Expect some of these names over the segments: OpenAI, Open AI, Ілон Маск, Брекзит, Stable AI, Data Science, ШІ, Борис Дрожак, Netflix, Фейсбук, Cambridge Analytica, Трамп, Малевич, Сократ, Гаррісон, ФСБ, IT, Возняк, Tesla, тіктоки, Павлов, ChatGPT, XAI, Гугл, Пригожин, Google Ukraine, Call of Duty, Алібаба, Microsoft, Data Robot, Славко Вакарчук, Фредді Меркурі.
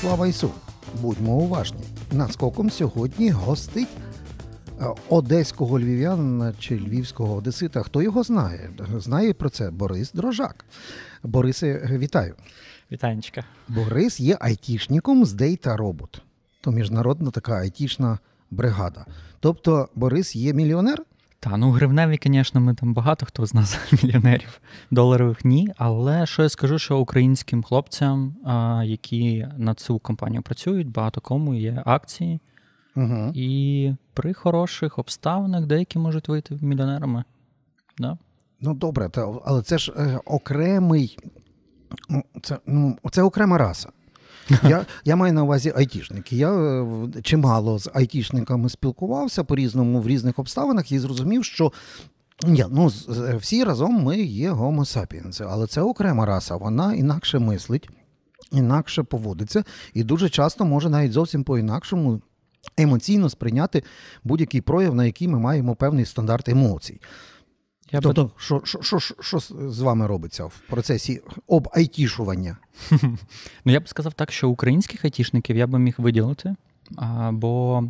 Слава Ісу! Будьмо уважні. Наскоком сьогодні гостить одеського львів'янина чи львівського одесита. Хто його знає? Знає про це Борис Дрожак. Борисе, вітаю. Вітанечка. Борис є айтішником з Data Robot. То міжнародна така айтішна бригада. Тобто Борис є мільйонер? Та, ну гривневі, звісно, ми там багато хто з нас мільйонерів, доларових ні, але що я скажу, що українським хлопцям, які на цю компанію працюють, багато кому є акції, угу. І при хороших обставинах деякі можуть вийти мільйонерами. Да? Ну добре, але це ж окремий, це окрема раса. Я маю на увазі айтішники. Я чимало з айтішниками спілкувався по-різному, в різних обставинах, і зрозумів, що всі разом ми є гомо-сапіенси, але це окрема раса, вона інакше мислить, інакше поводиться, і дуже часто може навіть зовсім по-інакшому емоційно сприйняти будь-який прояв, на який ми маємо певний стандарт емоцій. Тобто, що з вами робиться в процесі об-айтішування? Ну, я б сказав так, що українських айтішників я би міг виділити, бо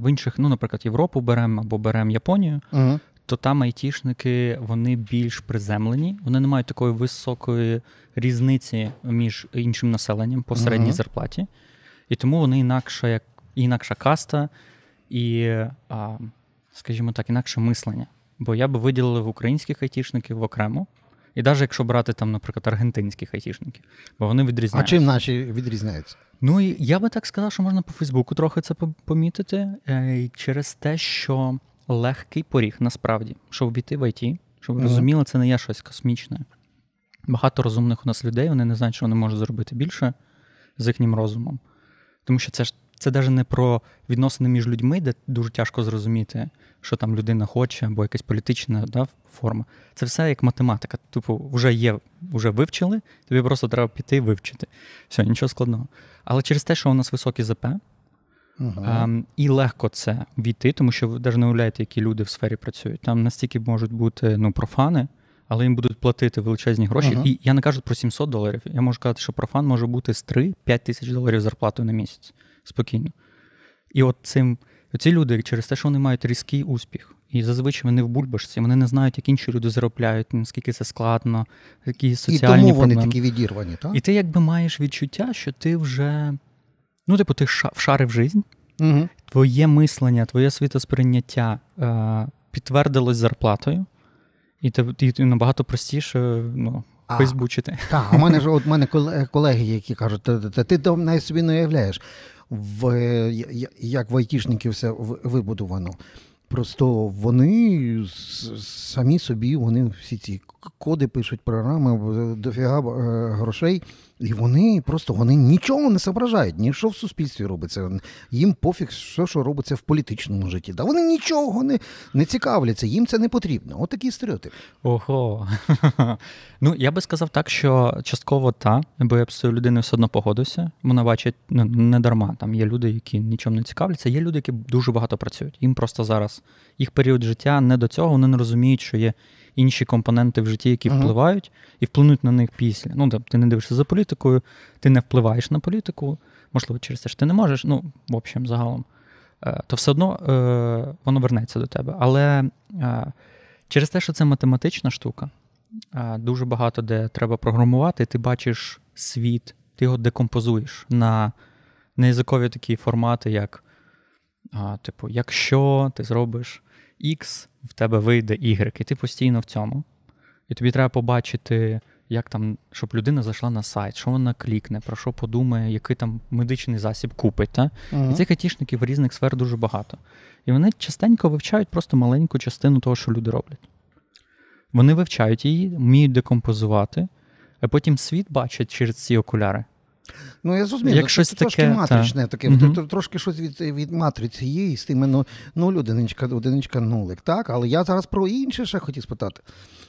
в інших, наприклад, Європу беремо або беремо Японію, угу. То там айтішники, вони більш приземлені, вони не мають такої високої різниці між іншим населенням по середній угу. зарплаті, і тому вони інакша каста і, скажімо так, інакше мислення. Бо я би виділив українських айтішників окремо, і навіть якщо брати там, наприклад, аргентинських айтішників, бо вони відрізняються. А чим наші відрізняються? Ну, я би так сказав, що можна по Фейсбуку трохи це помітити, через те, що легкий поріг насправді, щоб обійти в IT, щоб ви розуміли, це не є щось космічне. Багато розумних у нас людей, вони не знають, що вони можуть зробити більше з їхнім розумом. Тому що це навіть не про відносини між людьми, де дуже тяжко зрозуміти, що там людина хоче, або якась політична форма. Це все як математика. Типу, вже вивчили, тобі просто треба піти і вивчити. Все, нічого складного. Але через те, що у нас високі ЗП, і легко це війти, тому що ви навіть не уявляєте, які люди в сфері працюють. Там настільки можуть бути профани, але їм будуть платити величезні гроші. І я не кажу про $700, я можу казати, що профан може бути з 3-5 тисяч доларів зарплатою на місяць. Спокійно. І оці люди через те, що вони мають різкий успіх, і зазвичай вони в бульбашці, вони не знають, як інші люди заробляють, наскільки це складно, які соціальні проблеми. І тому вони такі відірвані, так? І ти якби маєш відчуття, що ти вже, ти вшарив життя, угу. Твоє мислення, твоє світосприйняття підтвердилось зарплатою, і ти набагато простіше, фейсбучити. Так, а в мене колеги, які кажуть, ти навіть собі не уявляєш, як в айтішників все вибудовано. Просто вони самі собі, вони всі ці коди пишуть, програми, дофіга грошей, і вони нічого не соображають, ні що в суспільстві робиться. Їм пофіг все, що робиться в політичному житті. Да вони нічого не цікавляться, їм це не потрібно. От такий стереотип. Ого. Я би сказав так, що частково бо я б з цією людиною все одно погодився. Вона бачить, не дарма, там є люди, які нічим не цікавляться, є люди, які дуже багато працюють. Їм просто зараз, їх період життя не до цього, вони не розуміють, що є інші компоненти в житті, які впливають і вплинуть на них після. Ти не дивишся за політикою, ти не впливаєш на політику, можливо, через те, що ти не можеш, в общем, загалом, то все одно воно вернеться до тебе. Але через те, що це математична штука, дуже багато де треба програмувати, ти бачиш світ, ти його декомпозуєш на язикові такі формати, як, якщо ти зробиш X, в тебе вийде Y, і ти постійно в цьому. І тобі треба побачити, як там, щоб людина зайшла на сайт, що вона клікне, про що подумає, який там медичний засіб купить. Та? І цих айтішників різних сфер дуже багато. І вони частенько вивчають просто маленьку частину того, що люди роблять. Вони вивчають її, вміють декомпозувати, а потім світ бачать через ці окуляри. Я зрозумів, це трошки матричне таке, трошки щось від матриці є, і з тими одиничка, нулик, так? Але я зараз про інше ще хотів спитати.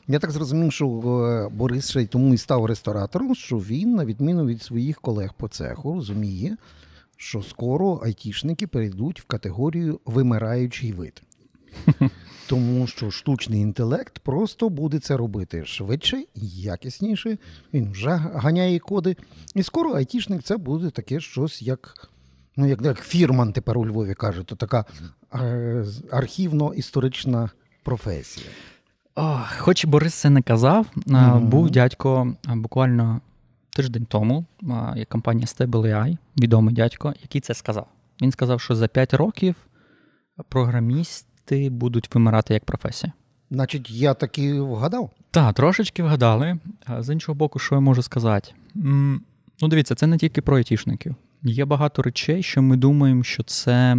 Я так зрозумів, що Борис ще й тому і став ресторатором, що він, на відміну від своїх колег по цеху, розуміє, що скоро айтішники перейдуть в категорію «вимираючий вид». Тому що штучний інтелект просто буде це робити швидше, якісніше. Він вже ганяє коди. І скоро айтішник це буде таке щось, як фірман тепер у Львові каже, то така архівно-історична професія. Хоч Борис це не казав, був дядько буквально тиждень тому, як компанія Stable AI, відомий дядько, який це сказав. Він сказав, що за 5 років програмісти будуть вимирати як професія. Значить, я таки вгадав? Так, трошечки вгадали. З іншого боку, що я можу сказати? Дивіться, це не тільки про айтішників. Є багато речей, що ми думаємо, що це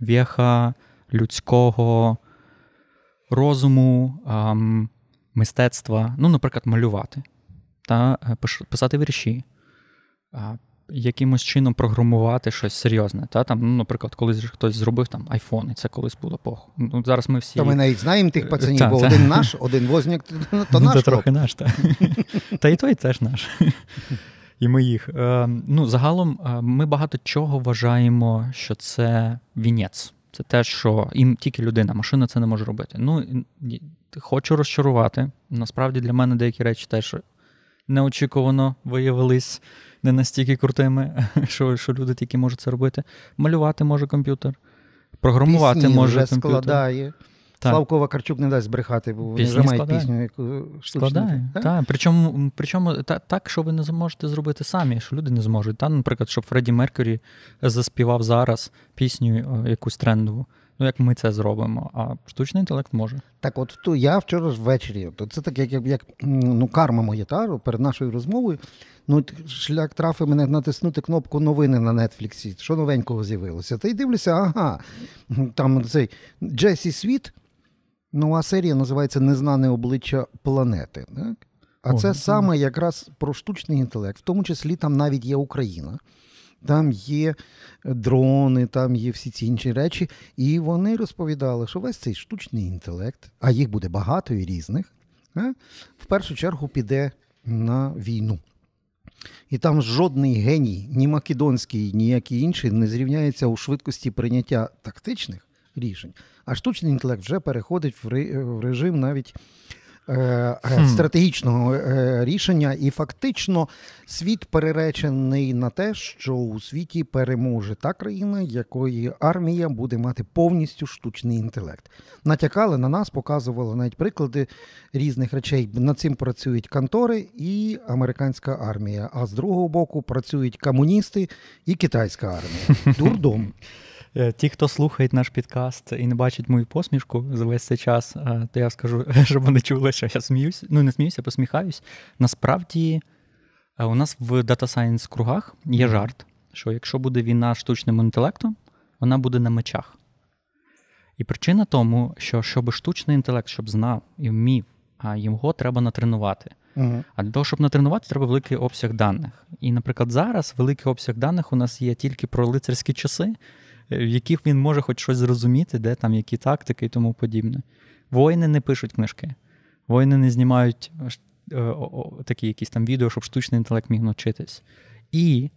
веха людського розуму, мистецтва. Наприклад, малювати та писати вірші, якимось чином програмувати щось серйозне. Та? Там, наприклад, колись хтось зробив там айфон, і це колись було похуй. Зараз ми всі... Та ми навіть знаємо тих пацанів, бо один наш, один Возняк, то наш. Це трохи наш, так. Та і той теж наш. І ми їх. Загалом ми багато чого вважаємо, що це вінець. Це те, що їм тільки людина, машина це не може робити. Хочу розчарувати. Насправді для мене деякі речі теж неочікувано виявились не настільки крутими, що люди тільки можуть це робити. Малювати може комп'ютер, програмувати пісні може комп'ютер. Пісні вже складає. Так. Славко Вакарчук не дасть брехати, бо він вже має пісню, яку складає. Так? Причому так, що ви не зможете зробити самі, що люди не зможуть. Та? Наприклад, щоб Фредді Меркурі заспівав зараз пісню якусь трендову. Як ми це зробимо, а штучний інтелект може. Так от я вчора ввечері, це так як карма моя, перед нашою розмовою, шлях трафив мене натиснути кнопку новини на Нетфліксі, що новенького з'явилося. Та й дивлюся, там цей Джессі Світ, нова серія називається «Незнане обличчя планети». Так? Це саме якраз про штучний інтелект, в тому числі там навіть є Україна. Там є дрони, там є всі ці інші речі. І вони розповідали, що весь цей штучний інтелект, а їх буде багато і різних, в першу чергу піде на війну. І там жодний геній, ні македонський, ніякий інший, не зрівняється у швидкості прийняття тактичних рішень. А штучний інтелект вже переходить в режим навіть стратегічного рішення, і фактично світ переречений на те, що у світі переможе та країна, якої армія буде мати повністю штучний інтелект. Натякали на нас, показували навіть приклади різних речей. Над цим працюють контори і американська армія, а з другого боку працюють комуністи і китайська армія. Дурдом. Ті, хто слухають наш підкаст і не бачить мою посмішку за весь цей час, то я скажу, щоб вони чули, що я сміюсь. Не сміюсь, а посміхаюсь. Насправді, у нас в Data Science кругах є жарт, що якщо буде війна штучним інтелектом, вона буде на мечах. І причина тому, що щоб штучний інтелект, щоб знав і вмів, а його треба натренувати. Угу. А для того, щоб натренувати, треба великий обсяг даних. І, наприклад, зараз великий обсяг даних у нас є тільки про лицарські часи, в яких він може хоч щось зрозуміти, де там які тактики і тому подібне. Воїни не пишуть книжки. Воїни не знімають такі якісь там відео, щоб штучний інтелект міг навчитись. І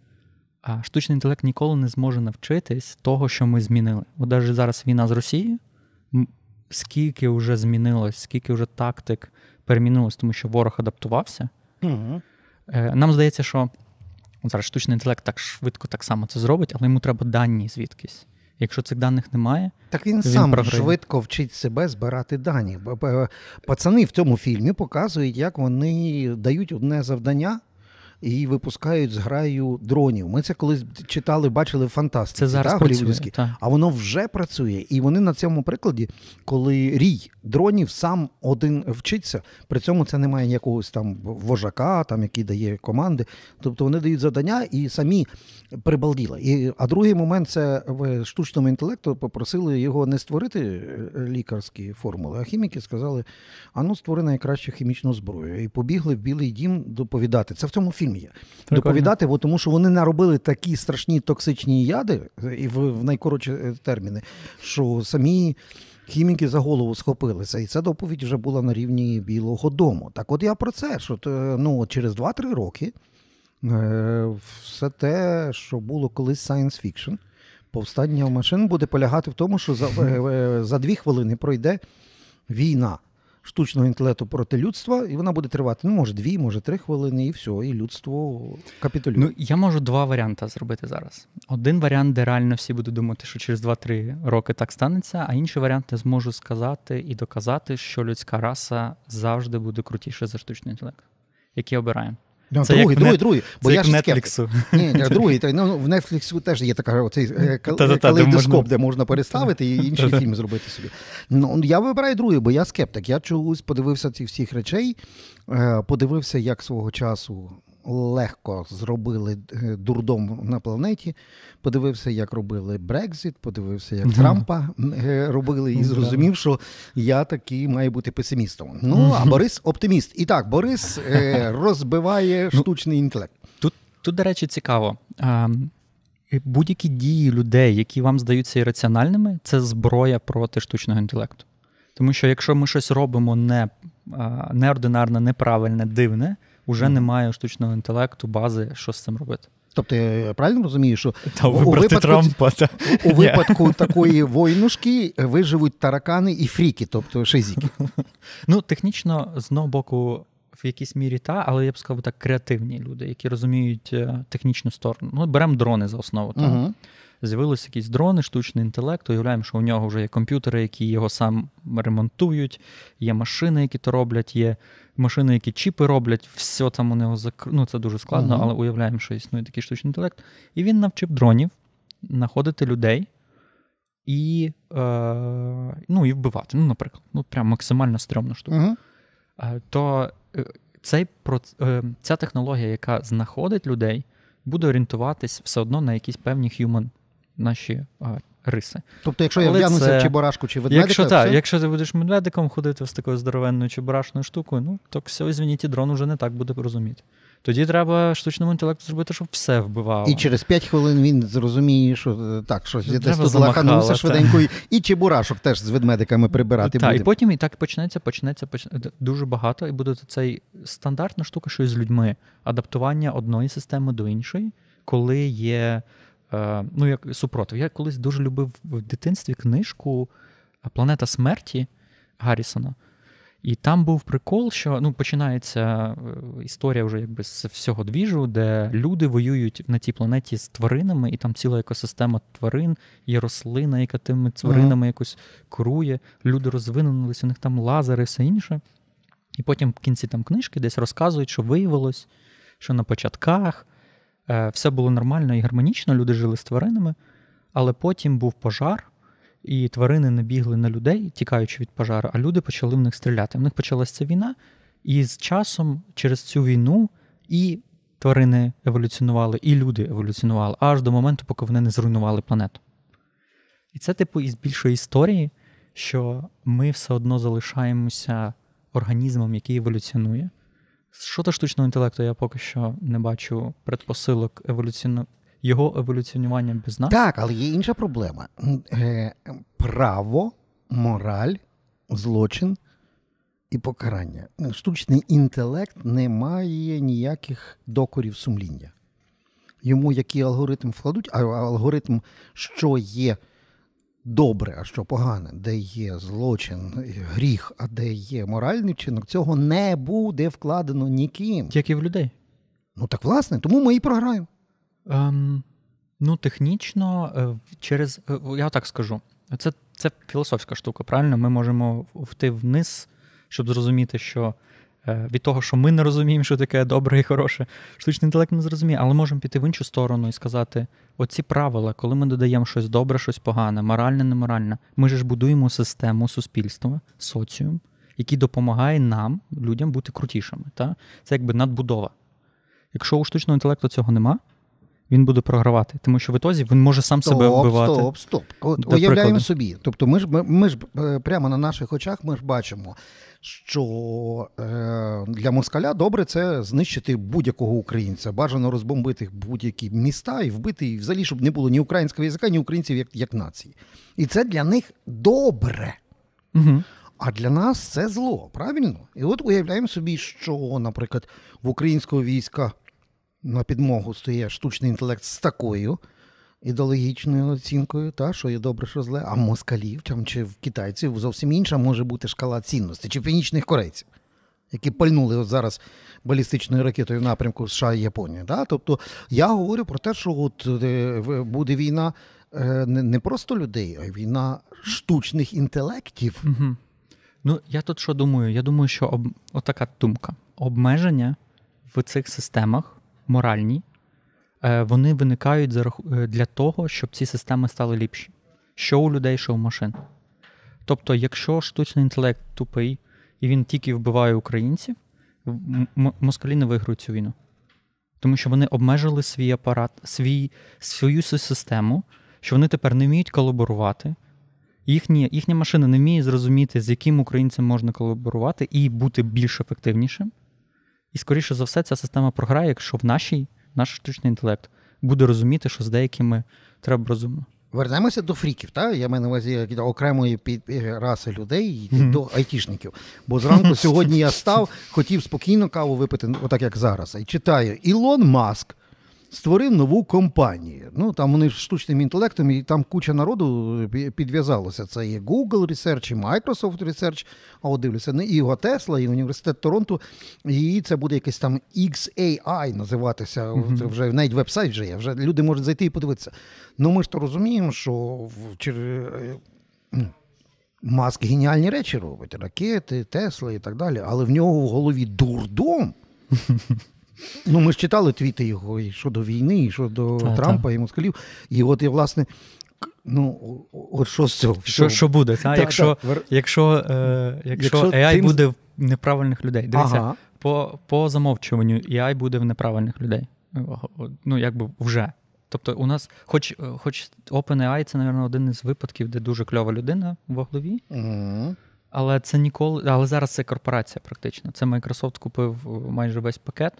штучний інтелект ніколи не зможе навчитись того, що ми змінили. От навіть зараз війна з Росією, скільки вже змінилось, скільки вже тактик перемінилось, тому що ворог адаптувався. Mm-hmm. Нам здається, що зараз штучний інтелект так швидко так само це зробить, але йому треба дані звідкись. Якщо цих даних немає, так він сам програє. Швидко вчить себе збирати дані. Пацани в цьому фільмі показують, як вони дають одне завдання і випускають зграю дронів. Ми це колись читали, бачили в фантастиці. Це зараз працює, та. А воно вже працює. І вони на цьому прикладі, коли рій дронів сам один вчиться, при цьому це немає якогось там вожака, там, який дає команди. Тобто вони дають завдання і самі прибалділи. А другий момент – це в штучному інтелекту попросили його не створити лікарські формули, а хіміки сказали, створи найкращу хімічну зброю. І побігли в Білий дім доповідати. Це в цьому фільмі. Доповідати, бо тому що вони наробили такі страшні токсичні яди і в найкоротші терміни, що самі хіміки за голову схопилися. І ця доповідь вже була на рівні Білого дому. Так от я про це, що через 2-3 роки все те, що було колись science fiction, повстання машин буде полягати в тому, що за 2 хвилини пройде війна штучного інтелекту проти людства, і вона буде тривати, ну, може, 2, може, 3 хвилини, і все, і людство капітулює. Ну, я можу 2 варіанти зробити зараз. Один варіант, де реально всі будуть думати, що через 2-3 роки так станеться, а інший варіант, я зможу сказати і доказати, що людська раса завжди буде крутіша за штучний інтелект. Який обираємо? Другий. Бо я ж Netflix. Другий. Ну, в Netflix теж є така калейдоскоп, де можна переставити і інший фільм зробити собі. Ну, я вибираю другий, бо я скептик. Я чогось подивився цих всіх речей, подивився, як свого часу легко зробили дурдом на планеті, подивився, як робили Брекзит, подивився, як Трампа робили, і зрозумів, що я таки маю бути песимістом. Ну, а Борис – оптиміст. І так, Борис розбиває штучний інтелект. Тут, до речі, цікаво. Будь-які дії людей, які вам здаються ірраціональними, це зброя проти штучного інтелекту. Тому що, якщо ми щось робимо неординарне, неправильне, дивне, уже немає штучного інтелекту, бази, що з цим робити. Тобто, я правильно розумію, що у випадку такої войнушки виживуть таракани і фріки, тобто шизіки? Ну, технічно, з одного боку, в якійсь мірі але я б сказав так, креативні люди, які розуміють технічну сторону. Ну, беремо дрони за основу. Угу. З'явилися якісь дрони, штучний інтелект, уявляємо, що у нього вже є комп'ютери, які його сам ремонтують, є машини, які то роблять, є машини, які чіпи роблять, все там у нього ну, це дуже складно, але уявляємо, що існує такий штучний інтелект. І він навчив дронів знаходити людей і, і вбивати, ну, наприклад. Ну, прям максимально стрьомна штука. То ця технологія, яка знаходить людей, буде орієнтуватись все одно на якісь певні human наші риси. Тобто, якщо я вдягнуся в чебурашку чи ведмедика? Якщо ти будеш медведиком ходити з такою здоровенною чебурашною штукою, ну, то все, звініть, дрон уже не так буде розуміти. Тоді треба штучному інтелекту зробити, щоб все вбивало. І через 5 хвилин він зрозуміє, що так, щось лаханувся швиденько, і чебурашок теж з ведмедиками прибирати буде. Так, і потім і так почнеться дуже багато, і буде цей стандартна штука, що і з людьми. Адаптування одної системи до іншої, коли є як супротив. Я колись дуже любив в дитинстві книжку «Планета смерті» Гаррісона. І там був прикол, що починається історія вже якби з всього двіжу, де люди воюють на тій планеті з тваринами, і там ціла екосистема тварин, є рослина, яка тими тваринами якось керує, люди розвинулися, у них там лазери, все інше. І потім в кінці там книжки десь розказують, що виявилось, що на початках все було нормально і гармонічно, люди жили з тваринами, але потім був пожар, і тварини набігли на людей, тікаючи від пожару, а люди почали в них стріляти. В них почалася ця війна, і з часом через цю війну і тварини еволюціонували, і люди еволюціонували, аж до моменту, поки вони не зруйнували планету. І це, із більшої історії, що ми все одно залишаємося організмом, який еволюціонує. Щодо штучного інтелекту, я поки що не бачу предпосилок його еволюціонування без нас. Так, але є інша проблема. Право, мораль, злочин і покарання. Штучний інтелект не має ніяких докорів сумління. Йому який алгоритм вкладуть, а алгоритм, що є добре, а що погане, де є злочин, гріх, а де є моральний вчинок, цього не буде вкладено ніким. Як і в людей. Ну так власне, тому ми і програємо. Технічно, через... Я так скажу. Це філософська штука, правильно? Ми можемо вти вниз, щоб зрозуміти, що від того, що ми не розуміємо, що таке добре і хороше, штучний інтелект не зрозуміє, але можемо піти в іншу сторону і сказати, оці правила, коли ми додаємо щось добре, щось погане, моральне, неморальне, ми ж будуємо систему суспільства, соціум, який допомагає нам, людям, бути крутішими. Та? Це якби надбудова. Якщо у штучного інтелекту цього нема, він буде програвати, тому що в ітозі він може сам себе вбивати. Стоп. Уявляємо собі. Тобто ми ж прямо на наших очах ми ж бачимо, що для москаля добре це знищити будь-якого українця. Бажано розбомбити будь-які міста і вбити, і взагалі, щоб не було ні українського язика, ні українців як нації. І це для них добре. Угу. А для нас це зло, правильно? І от уявляємо собі, що, наприклад, в українського війська на підмогу стоїть штучний інтелект з такою ідеологічною оцінкою, та, що є добре, що зле, а в москалів там, чи в китайців зовсім інша може бути шкала цінностей, чи північних корейців, які пальнули от зараз балістичною ракетою в напрямку США і Японії. Да? Тобто я говорю про те, що от буде війна не просто людей, а війна штучних інтелектів. Угу. Ну, я тут що думаю? Я думаю, що отака думка. Обмеження в цих системах моральні, вони виникають для того, щоб ці системи стали ліпші. Що у людей, що у машин. Тобто, якщо штучний інтелект тупий, і він тільки вбиває українців, москалі не виграють цю війну. Тому що вони обмежили свій апарат, свою систему, що вони тепер не вміють колаборувати. Їхня машина не вміє зрозуміти, з яким українцем можна колаборувати і бути більш ефективнішим. І, скоріше за все, ця система програє, якщо наш штучний інтелект буде розуміти, що з деякими треба розумно. Вернемося до фріків, та? Я маю на увазі окремої раси людей до айтішників. Бо зранку сьогодні я хотів спокійно каву випити, отак як зараз. І читаю, Ілон Маск створив нову компанію. Ну, там вони з штучним інтелектом, і там куча народу підв'язалося. Це і Google Research, і Microsoft Research, а от дивлюся, не його Tesla, і університет Торонто, і це буде якийсь там XAI називатися, вже навіть веб-сайт вже є, вже люди можуть зайти і подивитися. Ну, ми ж то розуміємо, що Маск геніальні речі робить, ракети, Тесла і так далі, але в нього в голові дурдом. Ну, ми ж читали твіти його і щодо війни, і щодо Трампа, і москалів. І от, і, власне, ну, от що з цього? Що буде, та? Якщо AI буде в неправильних людей. Дивіться, по замовчуванню AI буде в неправильних людей. Ну, якби вже. Тобто у нас, хоч Open AI, це, мабуть, один із випадків, де дуже кльова людина в голові. Але це але зараз це корпорація практично. Це Microsoft купив майже весь пакет.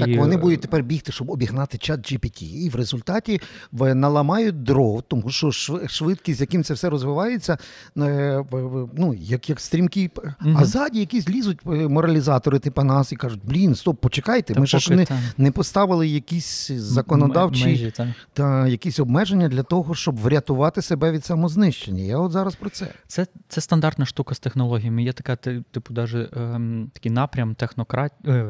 Так вони будуть тепер бігти, щоб обігнати ChatGPT. І в результаті наламають дров, тому що швидкість, з яким це все розвивається, ну, як стрімкі. Угу. А ззаді якісь лізуть моралізатори типу нас і кажуть, стоп, почекайте, ми ж не поставили якісь законодавчі межі, та якісь обмеження для того, щоб врятувати себе від самознищення. Я от зараз про це. Це стандартна штука з технологіями. Є така, типу, навіть такий напрям технократії,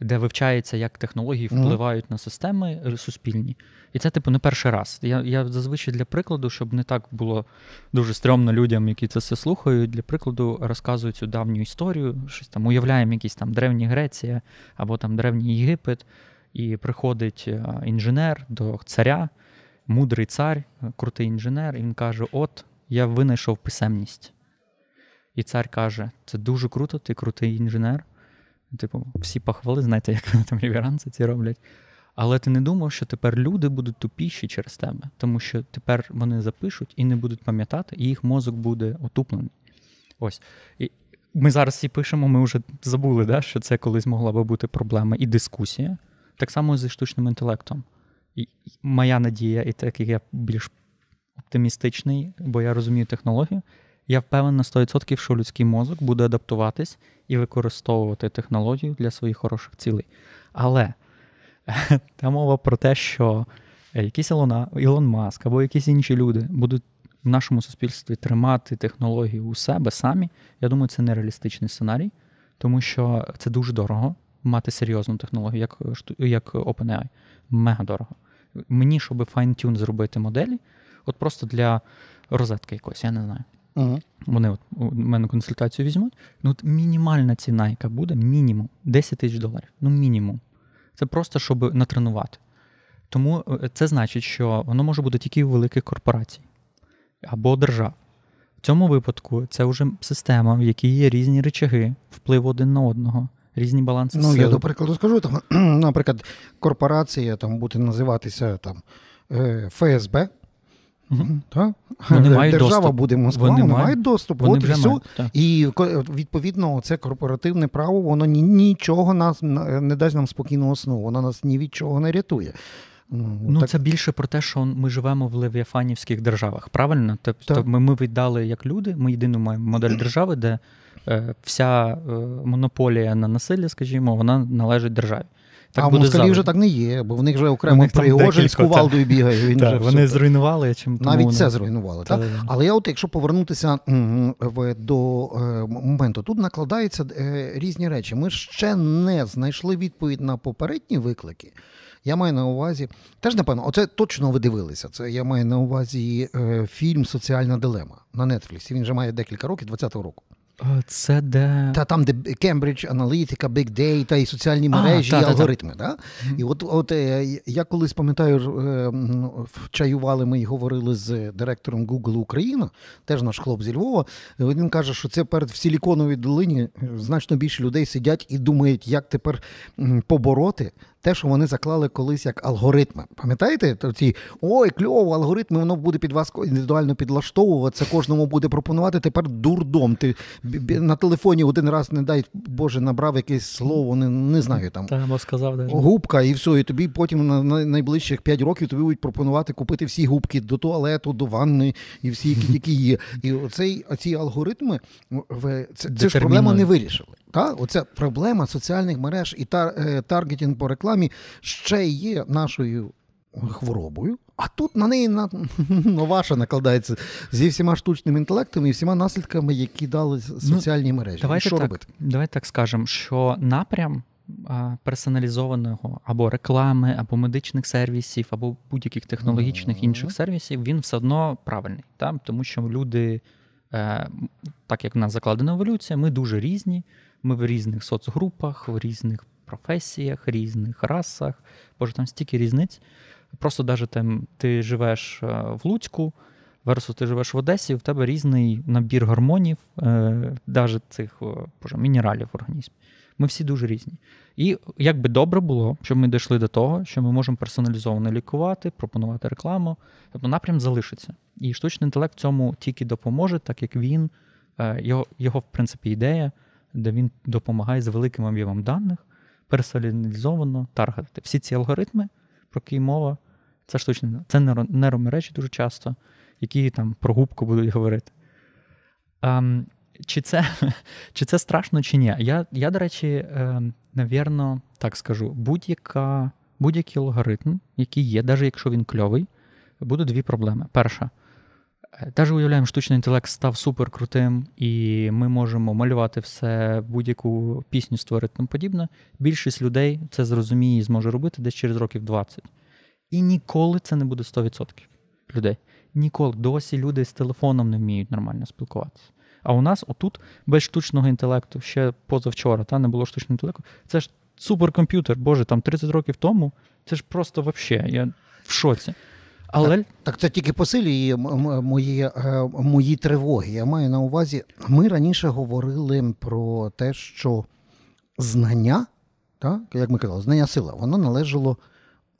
де вивчається, як технології впливають на системи суспільні. І це, типу, не перший раз. Я зазвичай для прикладу, щоб не так було дуже стрьомно людям, які це все слухають, для прикладу розказую цю давню історію, щось там уявляємо якісь там Древні Греція або там Древній Єгипет, і приходить інженер до царя, мудрий цар, крутий інженер, і він каже, от, я винайшов писемність. І цар каже, це дуже круто, ти крутий інженер. Типу, всі похвали, знаєте, як вони там реверанси ці роблять. Але ти не думав, що тепер люди будуть тупіші через тебе, тому що тепер вони запишуть і не будуть пам'ятати, і їх мозок буде отуплений. Ось. І ми зараз всі пишемо, ми вже забули, да, що це колись могла би бути проблема і дискусія. Так само зі штучним інтелектом. І моя надія, і так як я більш оптимістичний, бо я розумію технологію, я впевнений на 100%, що людський мозок буде адаптуватись і використовувати технологію для своїх хороших цілей. Але та мова про те, що якісь Ілон Маск або якісь інші люди будуть в нашому суспільстві тримати технологію у себе самі, я думаю, це нереалістичний сценарій, тому що це дуже дорого мати серйозну технологію, як OpenAI. Мега дорого. Мені, щоб файн-тюн зробити моделі, от просто для розетки якоїсь, я не знаю. Вони от у мене консультацію візьмуть, ну от мінімальна ціна, яка буде, мінімум, $10,000, ну мінімум. Це просто, щоб натренувати. Тому це значить, що воно може бути тільки у великих корпорацій або держав. В цьому випадку це вже система, в якій є різні речаги, впливу один на одного, різні баланси сил. Ну, я, до прикладу, скажу, там, наприклад, корпорація там буде називатися там, ФСБ, так? Держава буде Москва, вони мають доступ. Вони от, все. І відповідно це корпоративне право, воно нічого нас не дасть нам спокійну основу, воно нас ні від чого не рятує. Ну, так. Це більше про те, що ми живемо в левіафанівських державах, правильно? Тобто ми віддали як люди, ми єдину маємо модель держави, де вся монополія на насилля, скажімо, вона належить державі. Так а в москалі вже так не є, бо в них вже окремо Пригожин з кувалдою бігає. Він так, вже вони супер. Зруйнували. Чим навіть тому, це зруйнували. Так? Так. Але я от, якщо повернутися до моменту, тут накладаються різні речі. Ми ще не знайшли відповідь на попередні виклики. Я маю на увазі, теж напевно, оце точно ви дивилися, це я маю на увазі фільм «Соціальна дилема» на Netflix. Він вже має декілька років, 20-го року. Це де... Та там, де Cambridge Analytica, Big Data і соціальні мережі, і алгоритми. Та. Да? І от я колись пам'ятаю, чаювали ми і говорили з директором Google Україна, теж наш хлоп зі Львова. Він каже, що це перед в Силіконовій долині значно більше людей сидять і думають, як тепер побороти те, що вони заклали колись як алгоритми. Пам'ятаєте? Ті, ой, кльово, алгоритми, воно буде під вас індивідуально підлаштовуватися, кожному буде пропонувати. Тепер дурдом. Ти на телефоні один раз, не дай Боже, набрав якесь слово, не знаю, там губка і все, і тобі потім на найближчих 5 років тобі будуть пропонувати купити всі губки до туалету, до ванни і всі, які є. І ці алгоритми, це ж проблема не вирішили. Та? Оця проблема соціальних мереж і таргетинг по рекламі ще є нашою хворобою, а тут на неї ваша накладається зі всіма штучним інтелектом і всіма наслідками, які дали соціальні мережі. Давайте що робити? Давайте так скажемо, що напрям персоналізованого або реклами, або медичних сервісів, або будь-яких технологічних інших сервісів, він все одно правильний. Там, тому що люди... Так як в нас закладена еволюція, ми дуже різні, ми в різних соцгрупах, в різних професіях, різних расах, боже, там стільки різниць. Просто навіть там, ти живеш в Луцьку versus ти живеш в Одесі, в тебе різний набір гормонів, навіть цих мінералів в організмі. Ми всі дуже різні. І як би добре було, щоб ми дійшли до того, що ми можемо персоналізовано лікувати, пропонувати рекламу, тобто напрям залишиться. І штучний інтелект цьому тільки допоможе, так як він, його в принципі ідея, де він допомагає з великим об'ємом даних персоналізовано таргетити. Всі ці алгоритми, про які мова, це штучний інтелект, це нейромережі дуже часто, які там про губку будуть говорити. Чи це страшно, чи ні? Я до речі, навірно, так скажу, будь-який алгоритм, який є, навіть якщо він кльовий, буде дві проблеми. Перша, навіть уявляємо, штучний інтелект став суперкрутим, і ми можемо малювати все, будь-яку пісню створити тому подібне. Більшість людей це зрозуміє і зможе робити десь через років 20. І ніколи це не буде 100% людей. Ніколи. Досі люди з телефоном не вміють нормально спілкуватися. А у нас отут без штучного інтелекту, ще позавчора, не було штучного інтелекту. Це ж суперкомп'ютер, боже, там 30 років тому, це ж просто вообще, я в шоці. Але... Так це тільки посилює мої тривоги. Я маю на увазі, ми раніше говорили про те, що знання, так, як ми казали, знання сила, воно належало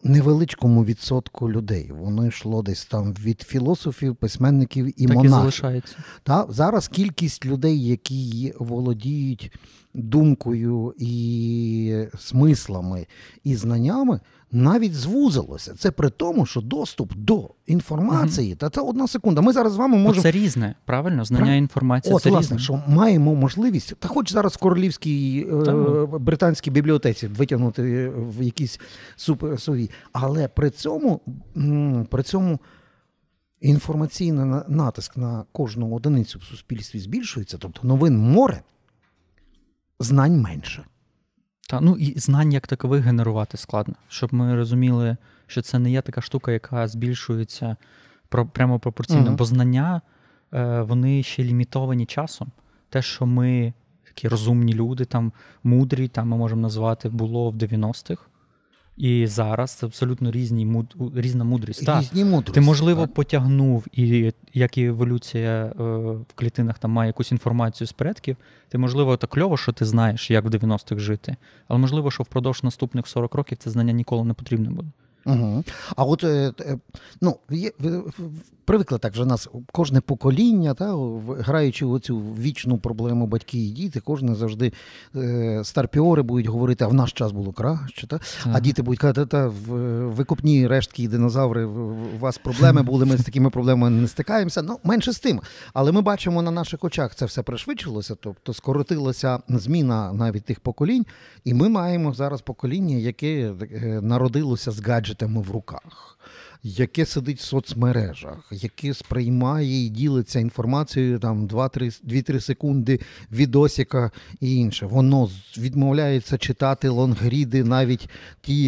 невеличкому відсотку людей. Воно йшло десь там від філософів, письменників і так монахів. Так і залишається. Та, зараз кількість людей, які володіють думкою і смислами і знаннями, навіть звузилося. Це при тому, що доступ до інформації, та це одна секунда. Ми зараз з вами можемо... Це різне, правильно? Знання і інформація, це власне, різне. Що маємо можливість, та хоч зараз в королівській британській бібліотеці витягнути в якісь суперсові, але при цьому інформаційний натиск на кожну одиницю в суспільстві збільшується, тобто новин море, знань менше. Та, і знань як такових генерувати складно, щоб ми розуміли, що це не є така штука, яка збільшується прямо пропорційно, бо знання, вони ще лімітовані часом. Те, що ми, такі розумні люди, там, мудрі, там ми можемо назвати, було в 90-х, і зараз це абсолютно різна мудрість. Ти, можливо, потягнув, і як і еволюція в клітинах там має якусь інформацію з предків, ти, можливо, так кльово, що ти знаєш, як в 90-х жити, але можливо, що впродовж наступних 40 років це знання ніколи не потрібно буде. Угу. А от ну, привикли так вже нас кожне покоління, та, граючи в цю вічну проблему батьки і діти, кожне завжди старпіори будуть говорити, а в наш час було краще, та? А діти будуть казати, та, викопні рештки і динозаври, у вас проблеми були, ми з такими проблемами не стикаємося, ну менше з тим. Але ми бачимо на наших очах, це все пришвидшилося, тобто скоротилася зміна навіть тих поколінь, і ми маємо зараз покоління, яке народилося з гаджетами в руках, яке сидить в соцмережах, яке сприймає і ділиться інформацією там 2-3 секунди відосика і інше. Воно відмовляється читати лонгріди, навіть ті,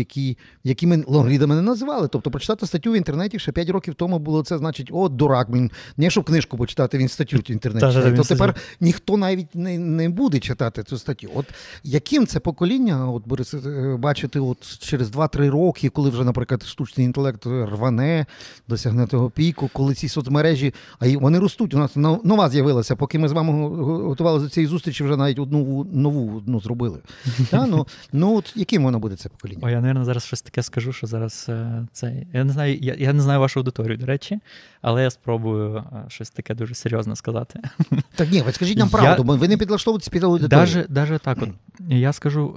які ми лонгрідами не називали. Тобто прочитати статтю в інтернеті ще 5 років тому було, це значить, о, дурак, він не щоб книжку почитати, він статтю в інтернеті. То тепер ніхто навіть не буде читати цю статтю. От яким це покоління, от Борис, бачити от через 2-3 роки, коли вже, наприклад, штучний інтелект рване, досягне того піку, коли ці соцмережі, а вони ростуть. У нас нова з'явилася, поки ми з вами готувалися до цієї зустрічі, вже навіть одну нову одну зробили. Та, ну от яким воно буде це покоління? О, я, мабуть, зараз щось таке скажу, що зараз це... Я не знаю вашу аудиторію, до речі, але я спробую щось таке дуже серйозно сказати. Так ні, ви скажіть нам правду, бо ви не підлаштовуєтесь під аудиторію. Даже так, от, я скажу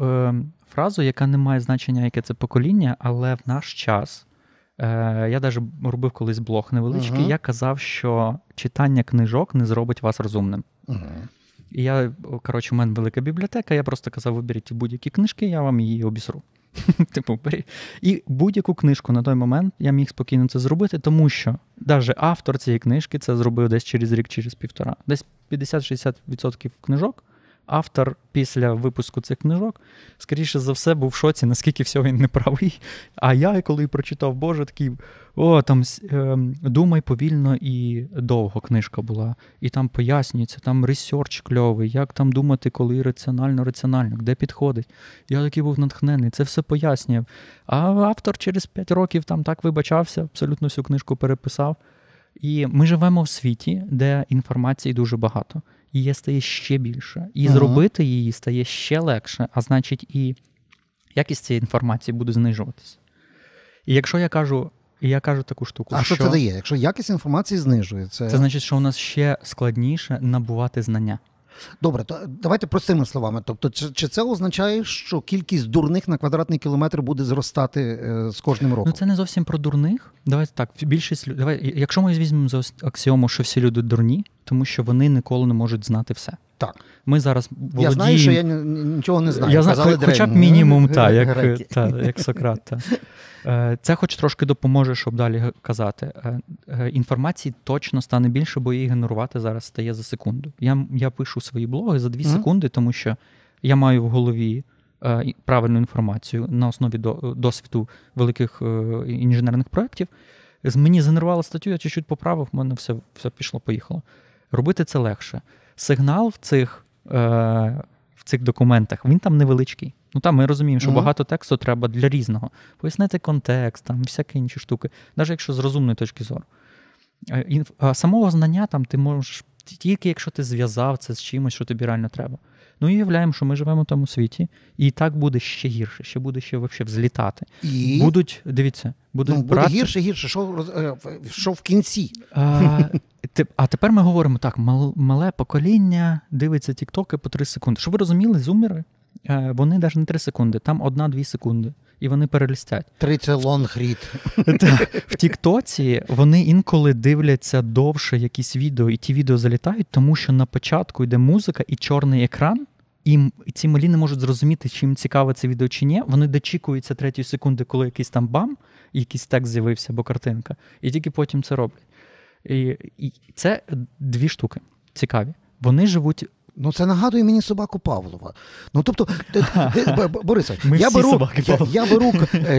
фразу, яка не має значення, яке це покоління, але в наш час... Я навіть робив колись блог невеличкий, я казав, що читання книжок не зробить вас розумним. І я, коротше, у мене велика бібліотека, я просто казав, виберіть будь-які книжки, я вам її обісру. Типу, і будь-яку книжку на той момент я міг спокійно це зробити, тому що навіть автор цієї книжки це зробив десь через рік, через півтора. Десь 50-60% книжок автор після випуску цих книжок, скоріше за все, був в шоці, наскільки всього він не правий. А я, коли прочитав, боже, такий, о, там «Думай повільно і довго» книжка була. І там пояснюється, там ресерч кльовий, як там думати, коли раціонально, де підходить. Я такий був натхнений, це все пояснював. А автор через 5 років там так вибачався, абсолютно всю книжку переписав. І ми живемо в світі, де інформації дуже багато. Її стає ще більше. І зробити її стає ще легше, а значить і якість цієї інформації буде знижуватися. І якщо я кажу таку штуку, а що це дає? Якщо якість інформації знижується? Це значить, що у нас ще складніше набувати знання. Добре, то давайте простими словами. Тобто, чи це означає, що кількість дурних на квадратний кілометр буде зростати з кожним роком? Ну, це не зовсім про дурних. Давайте так, давай, якщо ми візьмемо за аксіому, що всі люди дурні, тому що вони ніколи не можуть знати все. Так. Ми зараз володіємо... Я знаю, що я нічого не знаю. Я знаю, хоча б мінімум, як Сократ. Це хоч трошки допоможе, щоб далі казати. Інформації точно стане більше, бо її генерувати зараз стає за секунду. Я пишу свої блоги за 2 секунди, тому що я маю в голові правильну інформацію на основі досвіду великих інженерних проєктів. Мені згенерувала статтю, я чуть-чуть поправив, в мене все пішло-поїхало. Робити це легше. Сигнал в цих документах, він там невеличкий. Ну там ми розуміємо, що багато тексту треба для різного. Пояснити контекст, там всякі інші штуки, навіть якщо з розумної точки зору. А самого знання там ти можеш, тільки якщо ти зв'язав це з чимось, що тобі реально треба. Ну і уявляємо, що ми живемо в тому світі, і так буде ще гірше, ще буде ще взагалі взлітати. І? Будуть, дивіться, будуть брати... Буде гірше, що в кінці? А тепер ми говоримо так, мале покоління дивиться тіктоки по 3 секунди. Щоб ви розуміли, зумери, вони навіть не 3 секунди, там 1-2 секунди, і вони перелістять. 3 – це лонгрід. В тіктоці вони інколи дивляться довше якісь відео, і ті відео залітають, тому що на початку йде музика і чорний екран, і ці малі не можуть зрозуміти, чи їм цікаве це відео чи ні. Вони дочікуються 3 секунди, коли якийсь там бам, якийсь текст з'явився або картинка, і тільки потім це роблять. І це 2 штуки цікаві. Вони живуть... Ну, це нагадує мені собаку Павлова. Ну, тобто, Борисе, я беру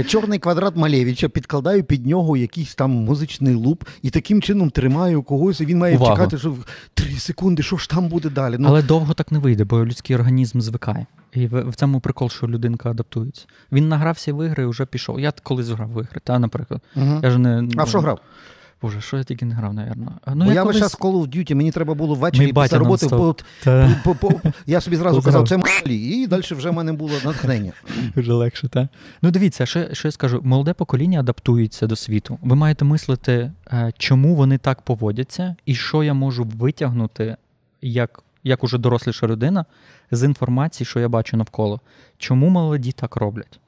чорний квадрат Малевича, підкладаю під нього якийсь там музичний луп і таким чином тримаю когось, і він має чекати, що 3 секунди, що ж там буде далі. Ну... Але довго так не вийде, бо людський організм звикає. І в цьому прикол, що людинка адаптується. Він награвся в ігри і вже пішов. Я колись грав в ігри, наприклад. Я ж не... А в що грав? Боже, що я тільки не грав, навірно. Ну, я весь час Call of Duty, мені треба було ввечері після роботи. Я собі зразу казав, це м**лі, і далі вже в мене було натхнення. Вже легше, так? Ну, дивіться, що я скажу. Молоде покоління адаптується до світу. Ви маєте мислити, чому вони так поводяться, і що я можу витягнути, як уже доросліша людина, з інформації, що я бачу навколо. Чому молоді так роблять?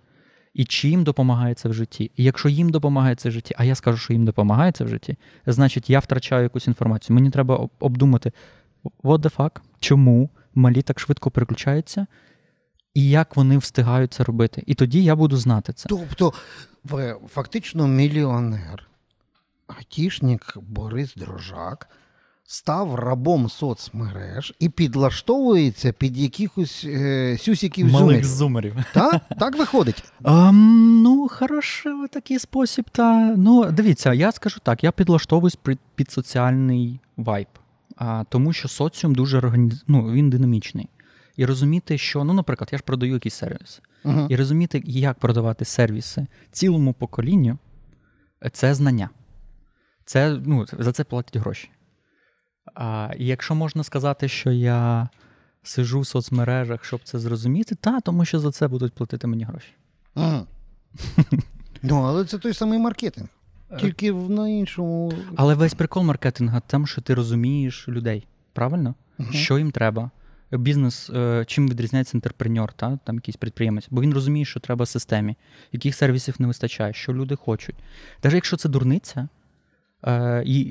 І чи їм допомагає це в житті? І якщо їм допомагає це в житті, а я скажу, що їм допомагає це в житті, значить, я втрачаю якусь інформацію. Мені треба обдумати, what the fuck, чому малі так швидко переключаються, і як вони встигають це робити. І тоді я буду знати це. Тобто, фактично, мільйонер, айтішник Борис Дрожак став рабом соцмереж і підлаштовується під якихось сюсіків зумерів. Малих зумерів. Так виходить. Ну, хороший такий спосіб. Ну, дивіться, я скажу так, я підлаштовуюсь під соціальний вайб, тому що соціум дуже він динамічний. І розуміти, що, наприклад, я ж продаю якийсь сервіс. Uh-huh. І розуміти, як продавати сервіси цілому поколінню, це знання. Це, за це платять гроші. І якщо можна сказати, що я сижу в соцмережах, щоб це зрозуміти, тому що за це будуть платити мені гроші. Ага. Але це той самий маркетинг, тільки на іншому... Але весь прикол маркетингу в тому, що ти розумієш людей, правильно? Ага. Що їм треба? Бізнес, чим відрізняється інтерпренер, там якийсь підприємець, бо він розуміє, що треба системі, яких сервісів не вистачає, що люди хочуть. Навіть якщо це дурниця,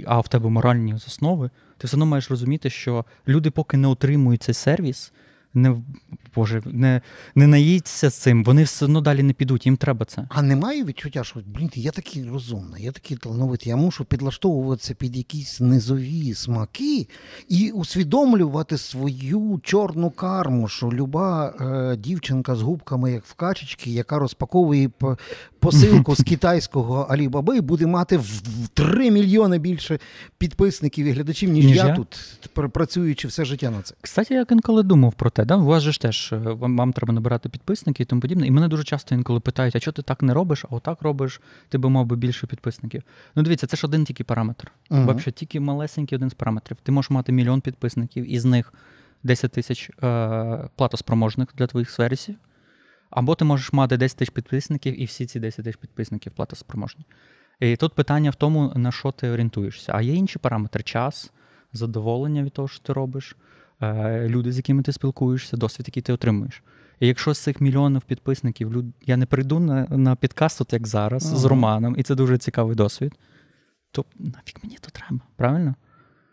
а в тебе моральні основи, ти все одно маєш розуміти, що люди, поки не отримують цей сервіс, не наїдься з цим, вони все одно далі не підуть, їм треба це. А немає відчуття, що, я такий розумний, я такий талановитий, я мушу підлаштовуватися під якісь низові смаки і усвідомлювати свою чорну карму, що люба дівчинка з губками, як в качечки, яка розпаковує посилку з китайського Алібаби, буде мати в 3 мільйони більше підписників і глядачів, ніж я тут, працюючи все життя на це. Кстати, я інколи думав про те, у вас же ж теж, вам треба набирати підписники і тому подібне. І мене дуже часто інколи питають, а чого ти так не робиш, а отак робиш, ти би мав би більше підписників. Дивіться, це ж один тільки параметр. Uh-huh. Вообще, тільки малесенький один з параметрів. Ти можеш мати 1 мільйон підписників, із них 10 тисяч платоспроможних для твоїх сервісів, або ти можеш мати 10 тисяч підписників, і всі ці 10 тисяч підписників платоспроможні. І тут питання в тому, на що ти орієнтуєшся. А є інші параметри. Час, задоволення від того, що ти робиш, люди, з якими ти спілкуєшся, досвід, який ти отримуєш. І якщо з цих мільйонів підписників, я не прийду на підкаст, от як зараз, ага, з Романом, і це дуже цікавий досвід, то нафіг мені то треба, правильно?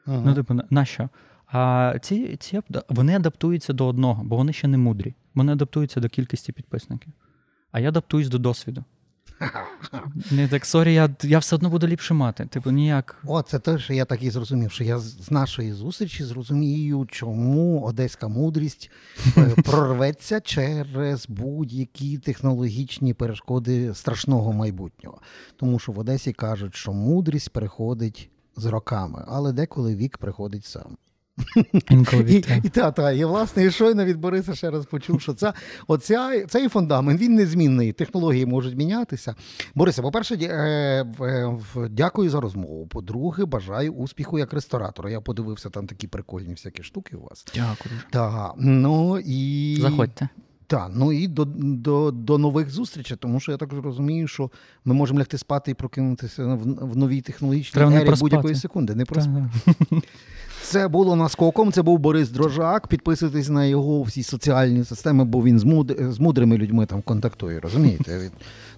Ага. На що? А ці вони адаптуються до одного, бо вони ще не мудрі. Вони адаптуються до кількості підписників. А я адаптуюсь до досвіду. Не так, сорі, я все одно буду ліпше мати. Ніяк. О, це те, що я так і зрозумів, що я з нашої зустрічі зрозумію, чому одеська мудрість прорветься через будь-які технологічні перешкоди страшного майбутнього. Тому що в Одесі кажуть, що мудрість приходить з роками, але деколи вік приходить сам. І власне, щойно від Бориса ще раз почув, що цей фундамент, він незмінний, технології можуть мінятися. Борисе, по-перше, дякую за розмову. По-друге, бажаю успіху як ресторатора. Я подивився, там такі прикольні всякі штуки у вас. Дякую. Заходьте. І до нових зустрічей, тому що я так розумію, що ми можемо лягти спати і прокинутися в новій технологічній ері будь-якої секунди. Не проспати. Це було наскоком, це був Борис Дрожак. Підписуйтесь на його всі соціальні системи, бо він з мудрими людьми там контактує, розумієте? Він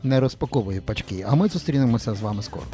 не розпаковує пачки. А ми зустрінемося з вами скоро.